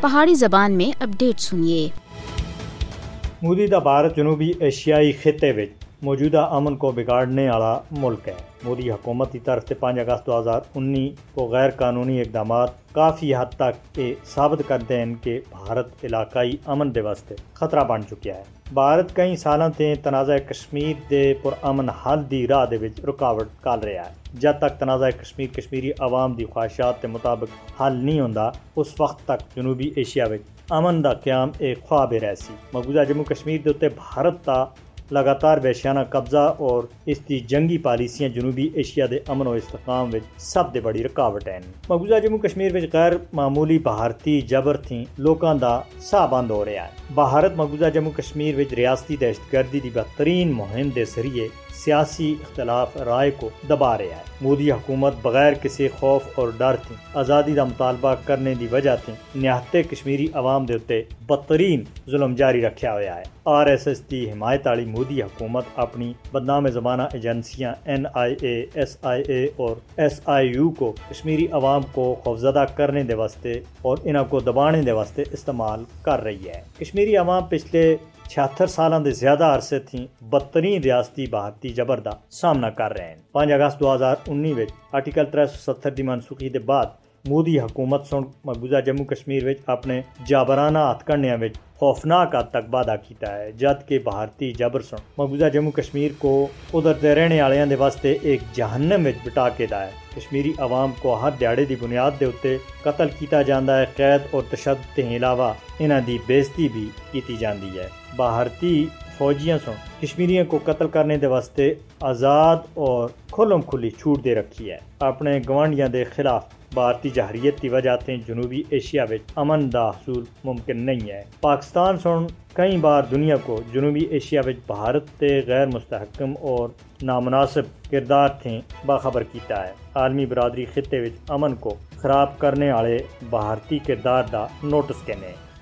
پہاڑی زبان میں اپڈیٹ سنیے۔ مودی دا بھارت جنوبی ایشیائی خطے وچ موجودہ امن کو بگاڑنے والا ملک ہے۔ مودی حکومت کی طرف سے 5 اگست 2019 کو غیر قانونی اقدامات کافی حد تک یہ ثابت کرتے ہیں کہ بھارت علاقائی امن دے واسطے خطرہ بن چکا ہے۔ بھارت کئی سالوں سے تنازع کشمیر دے پر امن حل دی راہ دے وچ رکاوٹ کر رہا ہے۔ جب تک تنازع کشمیر کشمیری عوام دی خواہشات کے مطابق حل نہیں ہوندا، اس وقت تک جنوبی ایشیا وچ امن دا قیام ایک خواب رہ سی۔ مقبوضہ جموں کشمیر دے اوتے بھارت دا لگاتار وحشیانہ قبضہ اور اس کی جنگی پالیسیاں جنوبی ایشیا دے امن و استحکام وچ سب دے بڑی رکاوٹ ہیں۔ مقبوضہ جموں کشمیر وچ غیر معمولی بھارتی جبر تھی لوکاں دا ساہ بند ہو رہا ہے۔ بھارت مقبوضہ جموں کشمیر وچ ریاستی دہشت گردی دی بہترین مہم دے ذریعے سیاسی اختلاف رائے کو دبا رہا ہے۔ مودی حکومت بغیر کسی خوف اور ڈر تھی آزادی دا مطالبہ کرنے دی وجہ تھی نہتے کشمیری عوام دے اوتے بدترین ظلم جاری رکھیا ہوا ہے۔ RSS دی حمایت والی مودی حکومت اپنی بدنام زمانہ ایجنسیاں NIA، SIA اور SIU کو کشمیری عوام کو خوفزدہ کرنے دے واسطے اور انہاں کو دبانے دے واسطے استعمال کر رہی ہے۔ کشمیری عوام پچھلے 76 سالاں دے زیادہ عرصے تھی بدترین ریاستی بھارتی جبر دا سامنا کر رہے ہیں۔ 5 اگست 2019 آرٹیکل 370 دی منسوخی دے بعد مودی حکومت سن مقبوضہ جموں کشمیر وچ اپنے جابرانہ ہتھ کنڈیاں وچ خوفناک حد تک وعدہ کیتا ہے، جد کہ بھارتی جبر سن مقبوضہ جموں کشمیر کو ادھر دے رہنے والیاں دے واسطے ایک جہنم وچ بٹا کے دا ہے۔ کشمیری عوام کو ہر دیہڑے دی بنیاد دے اوتے قتل کیتا جاندا ہے، قید اور تشدد دے علاوہ انہاں دی بےزتی بھی کیتی جاندی ہے۔ بھارتی فوجیاں سن کشمیریوں کو قتل کرنے دے واسطے آزاد اور کھلم کھلی چھوٹ دے رکھی ہے۔ اپنے گوانڈیاں دے خلاف بھارتی جارحیت کی وجہ سے جنوبی ایشیا وچ امن دا حصول ممکن نہیں ہے۔ پاکستان سن کئی بار دنیا کو جنوبی ایشیا وچ بھارت تے غیر مستحکم اور نامناسب کردار تھیں باخبر کیتا ہے۔ عالمی برادری خطے وچ امن کو خراب کرنے والے بھارتی کردار دا نوٹس کہنے